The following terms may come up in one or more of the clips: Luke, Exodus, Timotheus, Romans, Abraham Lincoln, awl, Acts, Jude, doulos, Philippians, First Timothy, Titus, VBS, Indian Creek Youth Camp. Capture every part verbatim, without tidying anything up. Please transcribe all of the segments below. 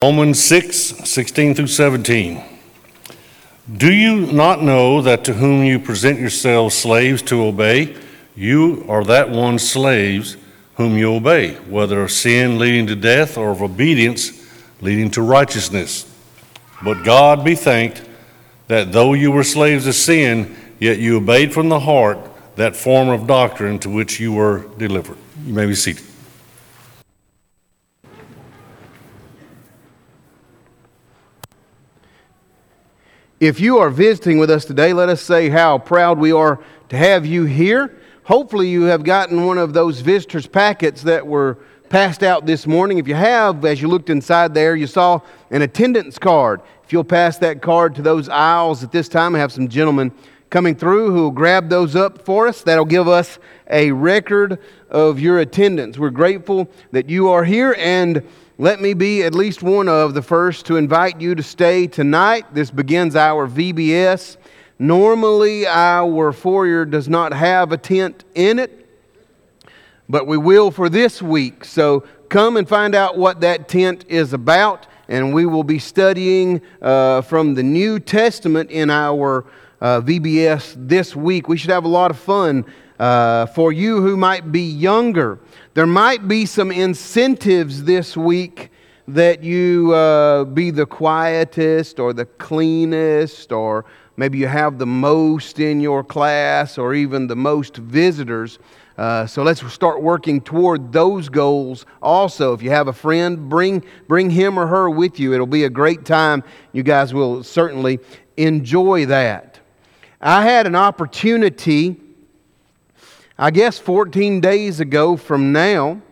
Romans six, sixteen through seventeen. Do you not know that to whom you present yourselves slaves to obey, you are that one slaves whom you obey, whether of sin leading to death or of obedience leading to righteousness? But God be thanked that though you were slaves of sin, yet you obeyed from the heart that form of doctrine to which you were delivered. You may be seated. If you are visiting with us today, let us say how proud we are to have you here. Hopefully you have gotten one of those visitors' packets that were passed out this morning. If you have, as you looked inside there, you saw an attendance card. If you'll pass that card to those aisles at this time, I have some gentlemen coming through who will grab those up for us. That'll give us a record of your attendance. We're grateful that you are here, and let me be at least one of the first to invite you to stay tonight. This begins our V B S. Normally, our foyer does not have a tent in it, but we will for this week. So come and find out what that tent is about, and we will be studying uh, from the New Testament in our uh, V B S this week. We should have a lot of fun. Uh, for you who might be younger, there might be some incentives this week that you uh, be the quietest or the cleanest, or maybe you have the most in your class or even the most visitors. Uh, so let's start working toward those goals also. If you have a friend, bring, bring him or her with you. It'll be a great time. You guys will certainly enjoy that. I had an opportunity, I guess fourteen days ago from now,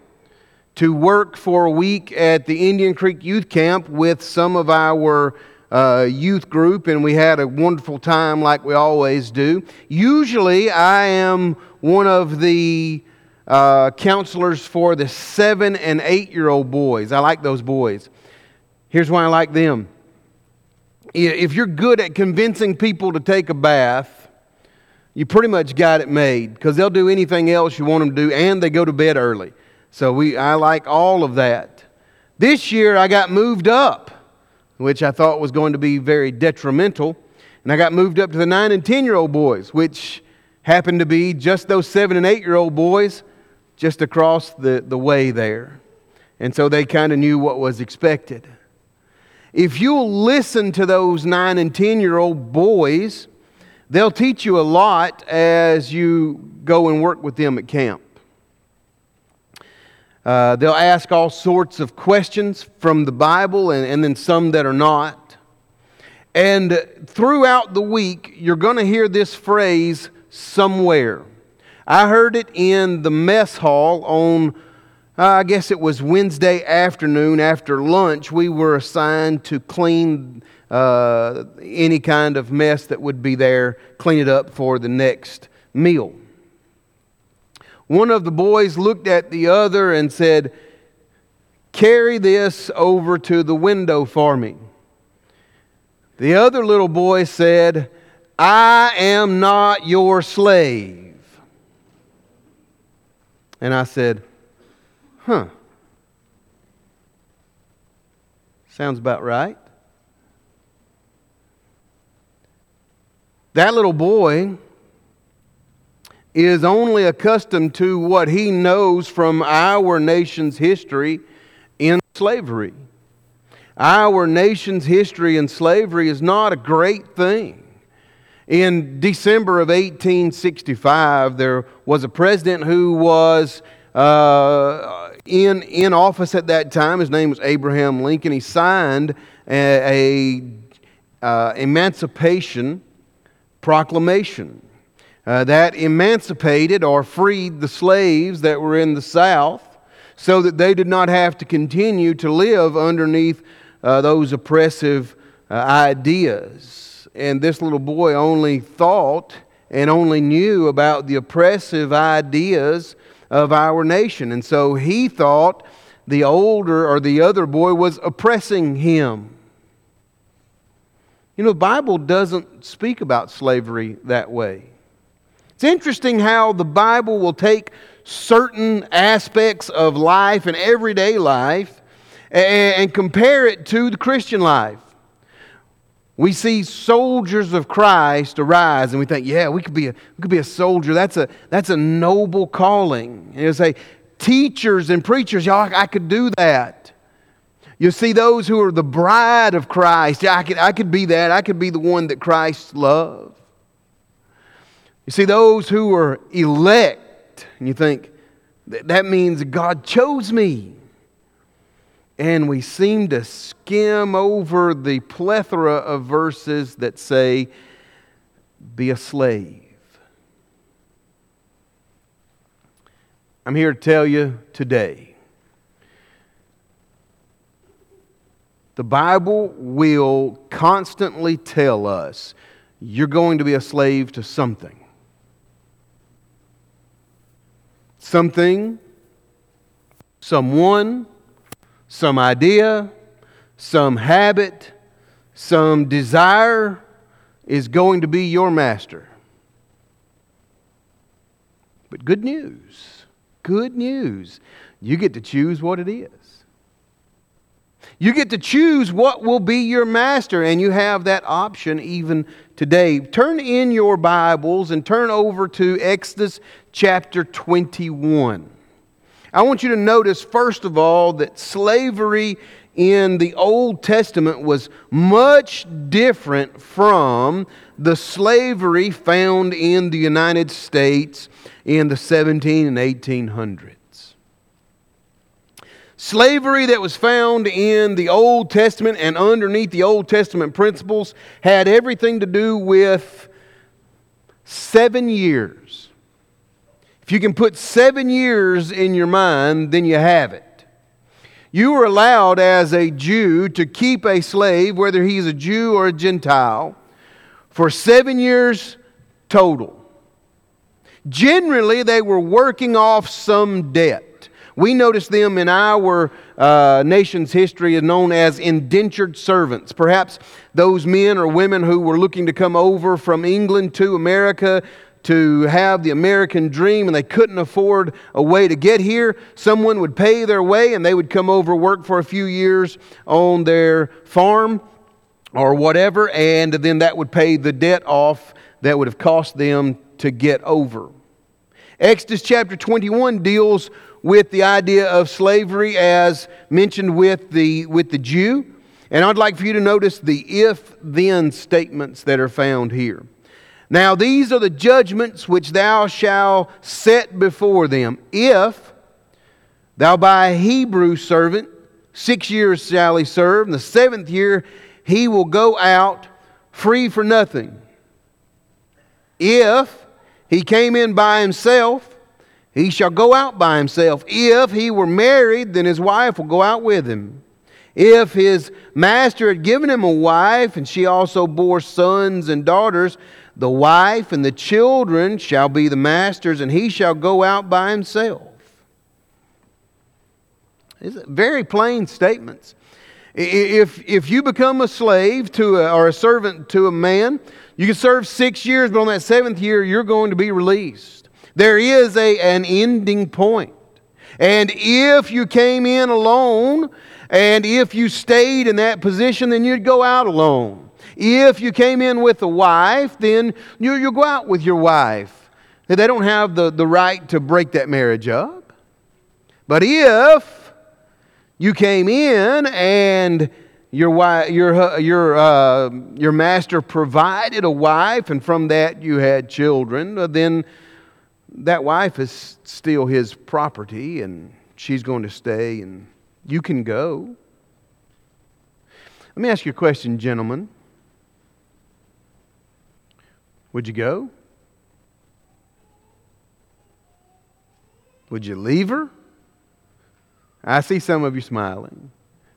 to work for a week at the Indian Creek Youth Camp with some of our uh, youth group, and we had a wonderful time like we always do. Usually I am one of the uh, counselors for the seven and eight-year-old boys. I like those boys. Here's why I like them. If you're good at convincing people to take a bath, you pretty much got it made, because they'll do anything else you want them to do, and they go to bed early. So we, I like all of that. This year I got moved up, which I thought was going to be very detrimental, and I got moved up to the nine and ten-year-old boys, which happened to be just those seven and eight-year-old boys just across the, the way there. And so they kind of knew what was expected. If you'll listen to those nine and ten-year-old boys, they'll teach you a lot as you go and work with them at camp. Uh, they'll ask all sorts of questions from the Bible, and, and then some that are not. And throughout the week, you're going to hear this phrase somewhere. I heard it in the mess hall on, uh, I guess it was Wednesday afternoon after lunch. We were assigned to clean Uh, any kind of mess that would be there, clean it up for the next meal. One of the boys looked at the other and said, "Carry this over to the window for me." The other little boy said, "I am not your slave." And I said, "Huh. Sounds about right." That little boy is only accustomed to what he knows from our nation's history in slavery. Our nation's history in slavery is not a great thing. In December of eighteen sixty-five, there was a president who was uh, in, in office at that time. His name was Abraham Lincoln. He signed a, a uh, emancipation proclamation uh, that emancipated or freed the slaves that were in the South, so that they did not have to continue to live underneath uh, those oppressive uh, ideas. And this little boy only thought and only knew about the oppressive ideas of our nation. And so he thought the older or the other boy was oppressing him. You know, the Bible doesn't speak about slavery that way. It's interesting how the Bible will take certain aspects of life and everyday life and compare it to the Christian life. We see soldiers of Christ arise, and we think, yeah, we could be a, we could be a soldier. That's a, that's a noble calling. And you'll say, teachers and preachers, y'all, I could do that. You'll see those who are the bride of Christ. Yeah, I could, I could be that. I could be the one that Christ loved. You see those who are elect, and you think, that means God chose me. And we seem to skim over the plethora of verses that say, be a slave. I'm here to tell you today, the Bible will constantly tell us, you're going to be a slave to something. Something, someone, some idea, some habit, some desire is going to be your master. But good news, good news, you get to choose what it is. You get to choose what will be your master, and you have that option even today. Turn in your Bibles and turn over to Exodus chapter twenty-one. I want you to notice, first of all, that slavery in the Old Testament was much different from the slavery found in the United States in the seventeen and eighteen hundreds. Slavery that was found in the Old Testament and underneath the Old Testament principles had everything to do with seven years. If you can put seven years in your mind, then you have it. You were allowed as a Jew to keep a slave, whether he's a Jew or a Gentile, for seven years total. Generally, they were working off some debt. We notice them in our uh, nation's history as known as indentured servants. Perhaps those men or women who were looking to come over from England to America to have the American dream, and they couldn't afford a way to get here, someone would pay their way and they would come over, work for a few years on their farm or whatever, and then that would pay the debt off that would have cost them to get over. Exodus chapter twenty-one deals with the idea of slavery as mentioned with the, with the Jew, and I'd like for you to notice the if-then statements that are found here. Now these are the judgments which thou shalt set before them. If thou buy a Hebrew servant, six years shall he serve, and the seventh year he will go out free for nothing. If he came in by himself, he shall go out by himself. If he were married, then his wife will go out with him. If his master had given him a wife, and she also bore sons and daughters, the wife and the children shall be the master's, and he shall go out by himself. It's very plain statements. If, if you become a slave to a, or a servant to a man, you can serve six years, but on that seventh year, you're going to be released. There is a, an ending point. And if you came in alone, and if you stayed in that position, then you'd go out alone. If you came in with a wife, then you, you'll go out with your wife. They don't have the, the right to break that marriage up. But if you came in and your wife, your your uh, your master provided a wife, and from that you had children, then that wife is still his property, and she's going to stay, and you can go. Let me ask you a question, gentlemen. Would you go? Would you leave her? I see some of you smiling.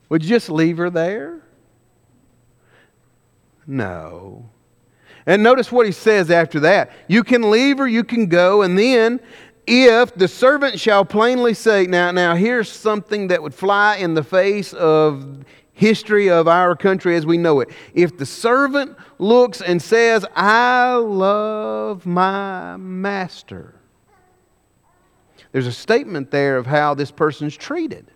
Would you just leave her there? No. And notice what he says after that. You can leave her, you can go, and then if the servant shall plainly say, now, now here's something that would fly in the face of history of our country as we know it. If the servant looks and says, I love my master, there's a statement there of how this person's treated.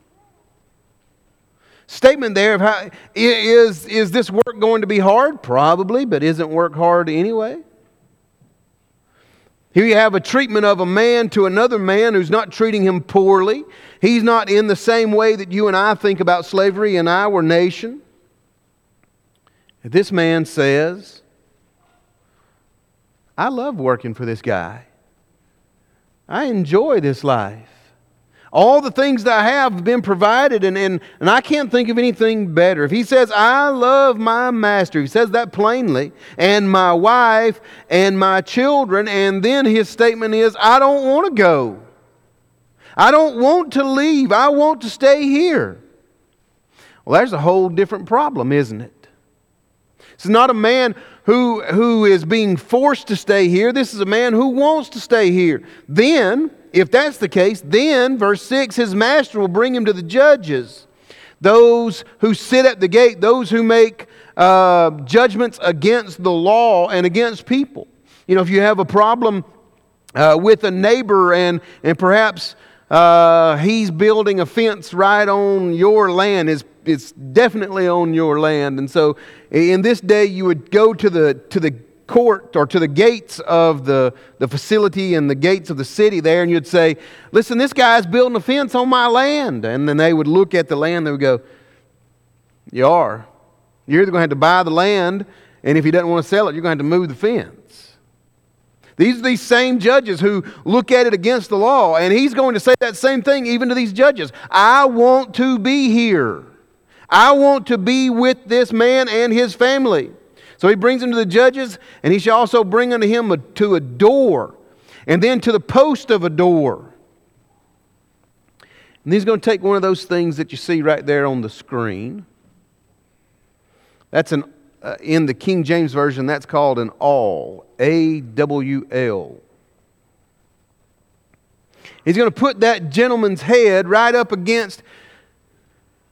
statement there of how is, is this work going to be hard? Probably, but isn't work hard anyway? Here you have a treatment of a man to another man who's not treating him poorly. He's not in the same way that you and I think about slavery in our nation. This man says, I love working for this guy. I enjoy this life. All the things that I have have been provided, and, and, and I can't think of anything better. If he says, I love my master, he says that plainly, and my wife, and my children, and then his statement is, I don't want to go. I don't want to leave. I want to stay here. Well, there's a whole different problem, isn't it? It's not a man who, who is being forced to stay here. This is a man who wants to stay here. Then, if that's the case, then, verse six, his master will bring him to the judges, those who sit at the gate, those who make uh, judgments against the law and against people. You know, if you have a problem uh, with a neighbor and, and perhaps uh, he's building a fence right on your land, it's, it's definitely on your land. And so in this day, you would go to the to the court or to the gates of the, the facility and the gates of the city there, and you'd say, listen, this guy's building a fence on my land. And then they would look at the land, they would go, you are. You're either going to have to buy the land, and if he doesn't want to sell it, you're going to have to move the fence. These are these same judges who look at it against the law, and he's going to say that same thing even to these judges. I want to be here. I want to be with this man and his family. So he brings him to the judges, and he shall also bring unto him a, to a door, and then to the post of a door. And he's going to take one of those things that you see right there on the screen. That's an uh, in the King James Version, that's called an awl, A W L. He's going to put that gentleman's head right up against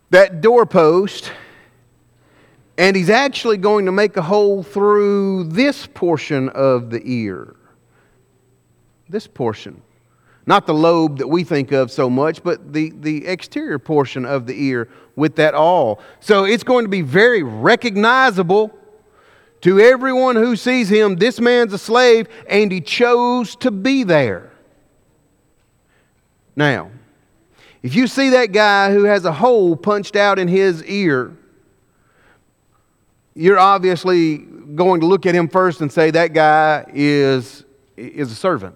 that doorpost. And he's actually going to make a hole through this portion of the ear. This portion. Not the lobe that we think of so much, but the, the exterior portion of the ear with that awl. So it's going to be very recognizable to everyone who sees him. This man's a slave, and he chose to be there. Now, if you see that guy who has a hole punched out in his ear, you're obviously going to look at him first and say that guy is, is a servant.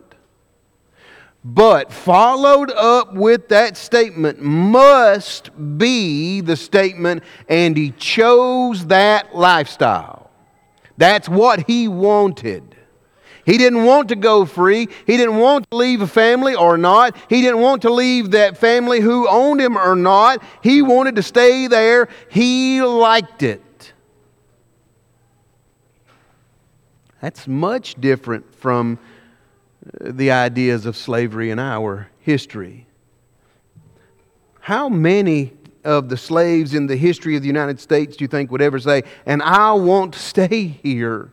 But followed up with that statement must be the statement, and he chose that lifestyle. That's what he wanted. He didn't want to go free. He didn't want to leave a family or not. He didn't want to leave that family who owned him or not. He wanted to stay there. He liked it. That's much different from the ideas of slavery in our history. How many of the slaves in the history of the United States do you think would ever say, and I want to stay here?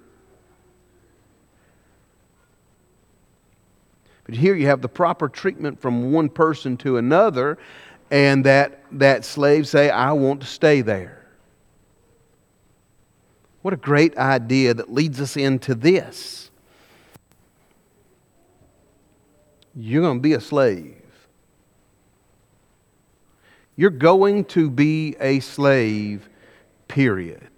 But here you have the proper treatment from one person to another, and that, that slave say, I want to stay there. What a great idea that leads us into this. You're going to be a slave. You're going to be a slave, period.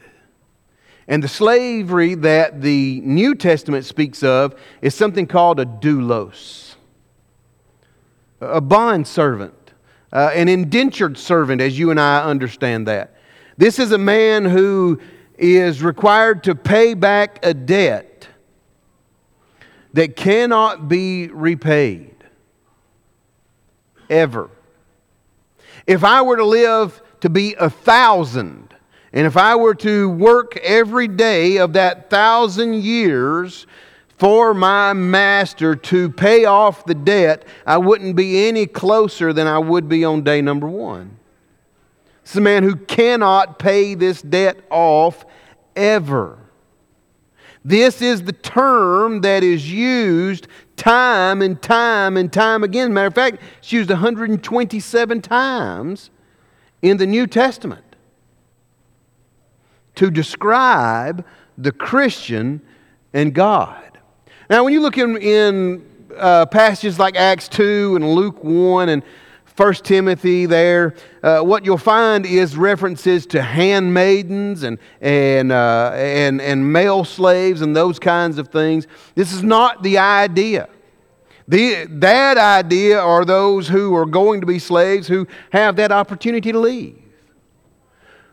And the slavery that the New Testament speaks of is something called a doulos, a bondservant, uh, an indentured servant, as you and I understand that. This is a man who is required to pay back a debt that cannot be repaid ever. If I were to live to be a thousand, and if I were to work every day of that thousand years for my master to pay off the debt, I wouldn't be any closer than I would be on day number one. It's a man who cannot pay this debt off ever. This is the term that is used time and time and time again. Matter of fact, it's used one hundred twenty-seven times in the New Testament. to describe the Christian and God. Now, when you look in, in uh, passages like Acts two and Luke one and First Timothy there, uh, what you'll find is references to handmaidens and and uh, and and male slaves and those kinds of things. This is not the idea. The that idea are those who are going to be slaves who have that opportunity to leave.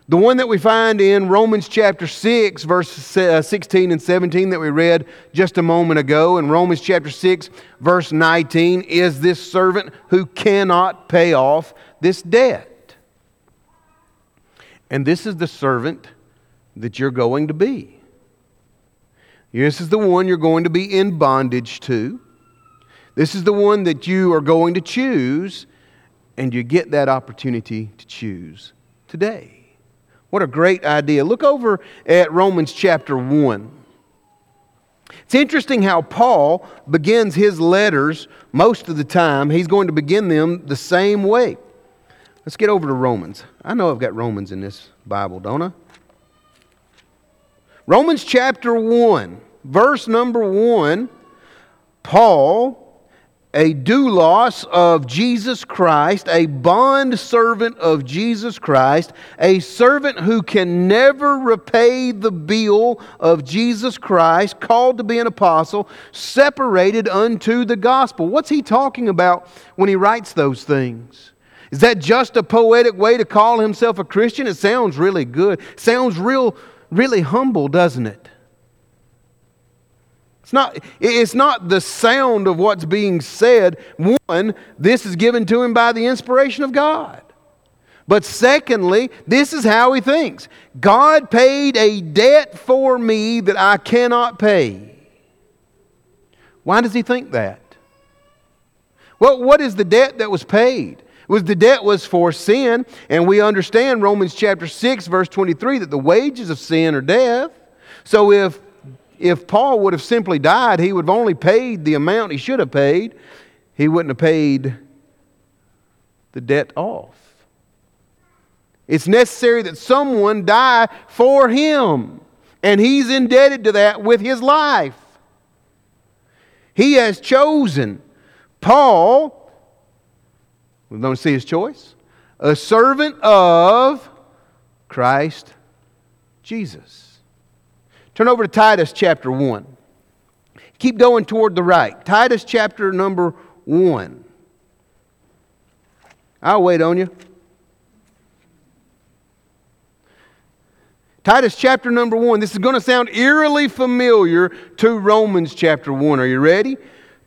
The one that we find in Romans chapter six, verses sixteen and seventeen that we read just a moment ago, in Romans chapter six, verse nineteen, is this servant who cannot pay off this debt. And this is the servant that you're going to be. This is the one you're going to be in bondage to. This is the one that you are going to choose, and you get that opportunity to choose today. What a great idea. Look over at Romans chapter one. It's interesting how Paul begins his letters most of the time. He's going to begin them the same way. Let's get over to Romans. I know I've got Romans in this Bible, don't I? Romans chapter one, verse number one, Paul, a doulos of Jesus Christ, a bondservant of Jesus Christ, a servant who can never repay the bill of Jesus Christ, called to be an apostle, separated unto the gospel. What's he talking about when he writes those things? Is that just a poetic way to call himself a Christian? It sounds really good. Sounds real, really humble, doesn't it? It's not, it's not the sound of what's being said. One, this is given to him by the inspiration of God. But secondly, this is how he thinks. God paid a debt for me that I cannot pay. Why does he think that? Well, what is the debt that was paid? Was the debt was for sin, and we understand Romans chapter six, verse twenty-three, that the wages of sin are death. So if If Paul would have simply died, he would have only paid the amount he should have paid. He wouldn't have paid the debt off. It's necessary that someone die for him, and he's indebted to that with his life. He has chosen Paul, we don't see his choice, a servant of Christ Jesus. Turn over to Titus chapter one. Keep going toward the right. Titus chapter number one. I'll wait on you. Titus chapter number one. This is going to sound eerily familiar to Romans chapter one. Are you ready?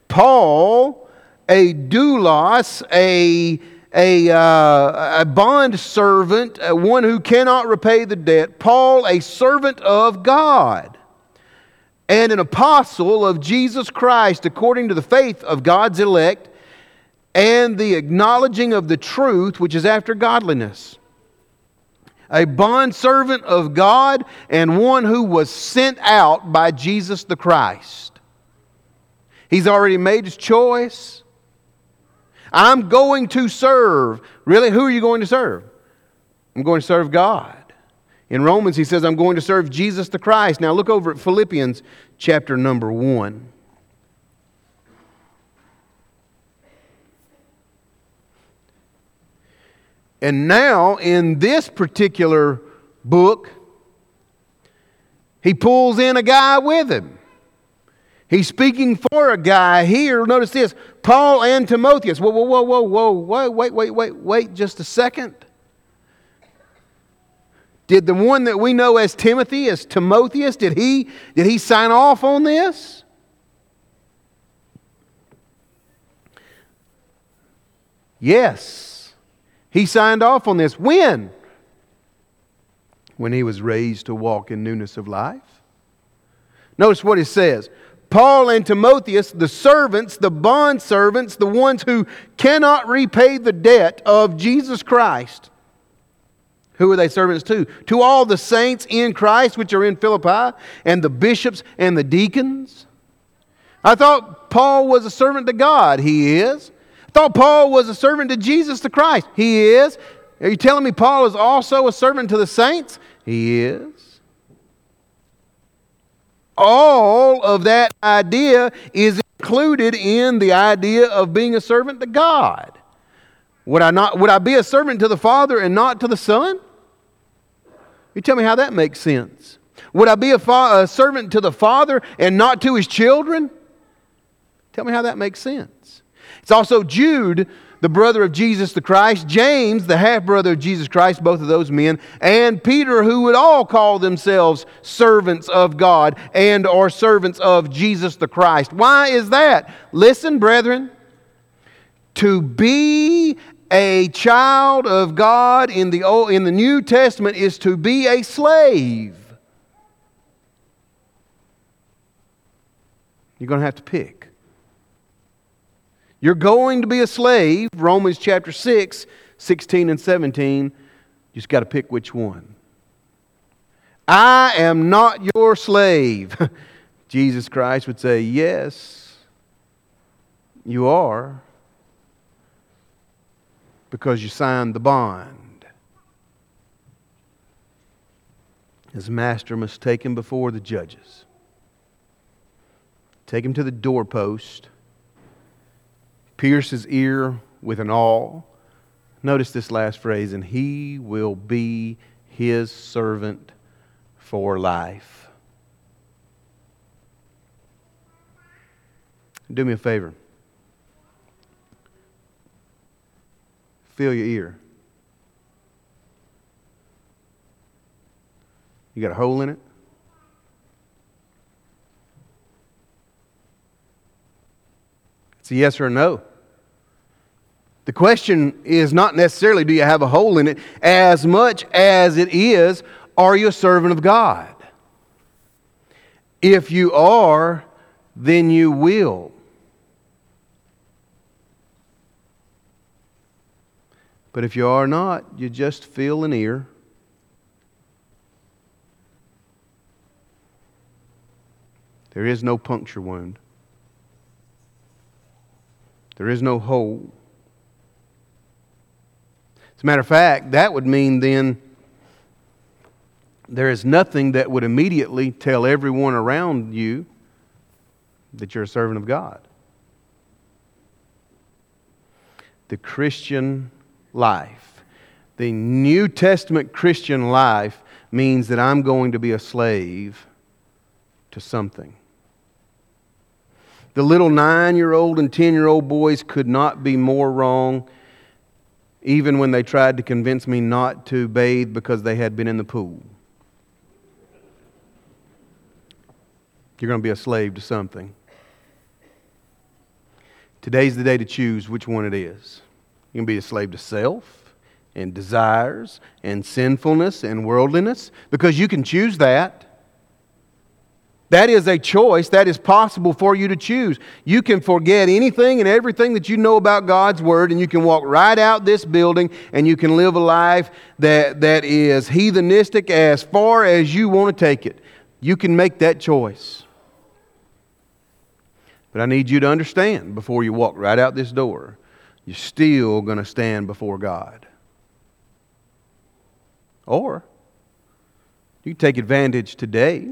Paul, a doulos, a... A, uh, a bond servant, one who cannot repay the debt. Paul, a servant of God and an apostle of Jesus Christ according to the faith of God's elect and the acknowledging of the truth which is after godliness. A bond servant of God and one who was sent out by Jesus the Christ. He's already made his choice. I'm going to serve. Really, who are you going to serve? I'm going to serve God. In Romans, he says, I'm going to serve Jesus the Christ. Now look over at Philippians chapter number one. And now, in this particular book, he pulls in a guy with him. He's speaking for a guy here. Notice this. Paul and Timotheus. Whoa, whoa, whoa, whoa, whoa, whoa, wait, wait, wait, wait just a second. Did the one that we know as Timothy, as Timotheus, did he, did he sign off on this? Yes. He signed off on this. When? When he was raised to walk in newness of life. Notice what it says. Paul and Timotheus, the servants, the bondservants, the ones who cannot repay the debt of Jesus Christ. Who are they servants to? To all the saints in Christ which are in Philippi, and the bishops and the deacons. I thought Paul was a servant to God. He is. I thought Paul was a servant to Jesus the Christ. He is. Are you telling me Paul is also a servant to the saints? He is. all of that idea is included in the idea of being a servant to God. Would I not? Would I be a servant to the Father and not to the Son? You tell me how that makes sense. Would I be a, fa- a servant to the Father and not to His children? Tell me how that makes sense. It's also Jude, the brother of Jesus the Christ, James, the half-brother of Jesus Christ, both of those men, and Peter, who would all call themselves servants of God and or servants of Jesus the Christ. Why is that? Listen, brethren, to be a child of God in the Old, in the New Testament is to be a slave. You're going to have to pick. You're going to be a slave, Romans chapter six, sixteen and seventeen. You just got to pick which one. I am not your slave. Jesus Christ would say, yes, you are, because you signed the bond. His master must take him before the judges. Take him to the doorpost. Pierce his ear with an awl. Notice this last phrase, and he will be his servant for life. Do me a favor. Feel your ear. You got a hole in it? It's a yes or a no. The question is not necessarily do you have a hole in it, as much as it is, are you a servant of God? If you are, then you will. But if you are not, you just feel an ear. There is no puncture wound. There is no hole. As a matter of fact, that would mean then there is nothing that would immediately tell everyone around you that you're a servant of God. The Christian life, the New Testament Christian life, means that I'm going to be a slave to something. The little nine-year-old and ten-year-old boys could not be more wrong, even when they tried to convince me not to bathe because they had been in the pool. You're going to be a slave to something. Today's the day to choose which one it is. You can be a slave to self and desires and sinfulness and worldliness, because you can choose that. That is a choice that is possible for you to choose. You can forget anything and everything that you know about God's Word, and you can walk right out this building and you can live a life that, that is heathenistic as far as you want to take it. You can make that choice. But I need you to understand, before you walk right out this door, you're still going to stand before God. Or you can take advantage today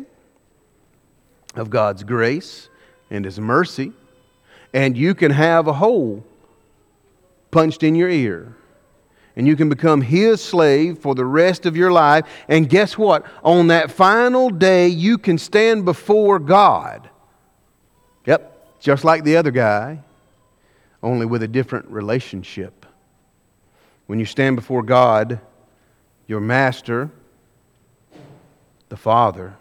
of God's grace and His mercy, and you can have a hole punched in your ear, and you can become His slave for the rest of your life. And guess what? On that final day, you can stand before God. Yep, just like the other guy, only with a different relationship. When you stand before God, your master, the Father,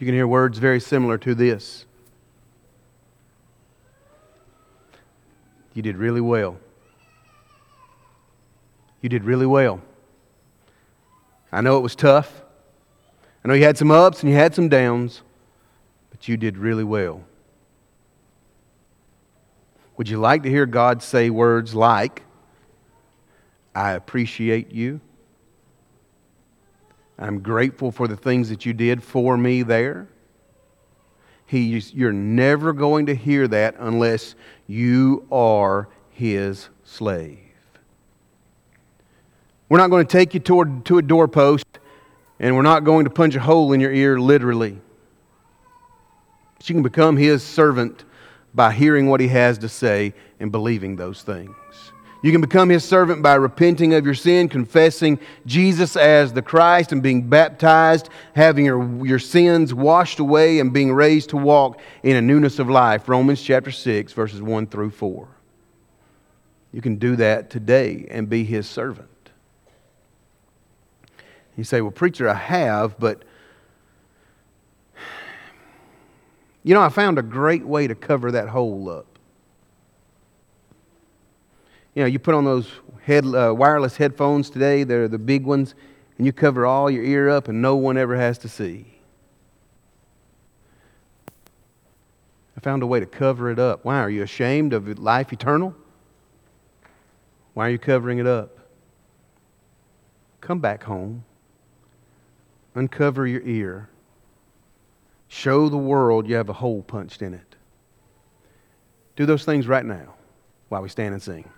you can hear words very similar to this. You did really well. You did really well. I know it was tough. I know you had some ups and you had some downs, but you did really well. Would you like to hear God say words like, I appreciate you? I'm grateful for the things that you did for me there. He, you're never going to hear that unless you are His slave. We're not going to take you toward, to a doorpost And we're not going to punch a hole in your ear literally. But you can become His servant by hearing what He has to say and believing those things. You can become His servant by repenting of your sin, confessing Jesus as the Christ, and being baptized, having your, your sins washed away, and being raised to walk in a newness of life. Romans chapter six, verses one through four. You can do that today and be His servant. You say, well, preacher, I have, but... You know, I found a great way to cover that hole up. You know, you put on those head, uh, wireless headphones today, they're the big ones, and you cover all your ear up and no one ever has to see. I found a way to cover it up. Why? Are you ashamed of life eternal? Why are you covering it up? Come back home. Uncover your ear. Show the world you have a hole punched in it. Do those things right now while we stand and sing.